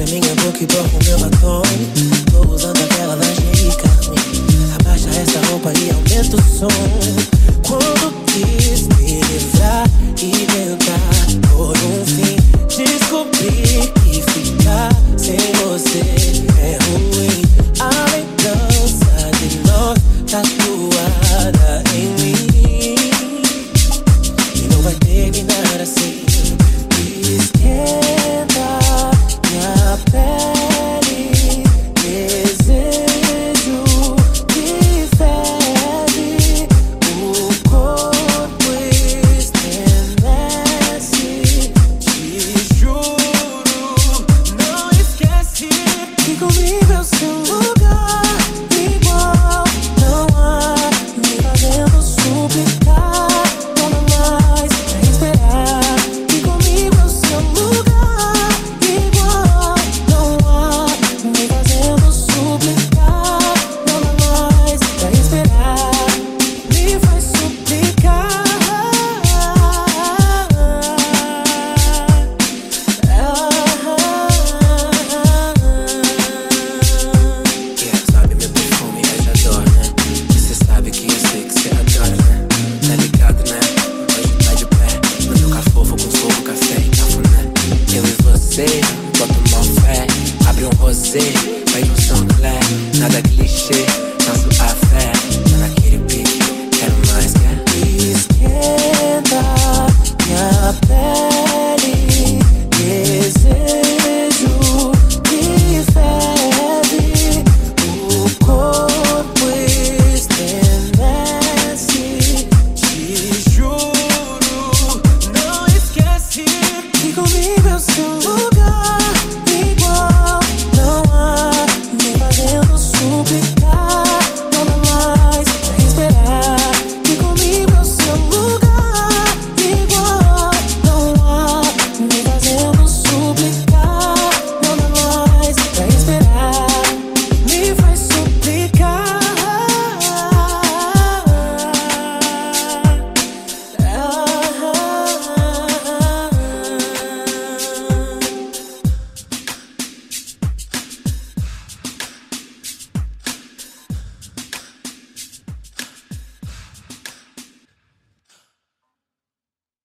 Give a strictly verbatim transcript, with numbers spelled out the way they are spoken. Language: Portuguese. Beija minha boca e borra o meu batom. Tô usando aquela lingerie Carmen. Abaixa essa roupa e aumenta o som. Quando quis me livrar e tentar por um fim, descobri que ficar sem você é ruim. A lembrança de nós tatuada em mim, e não vai terminar assim.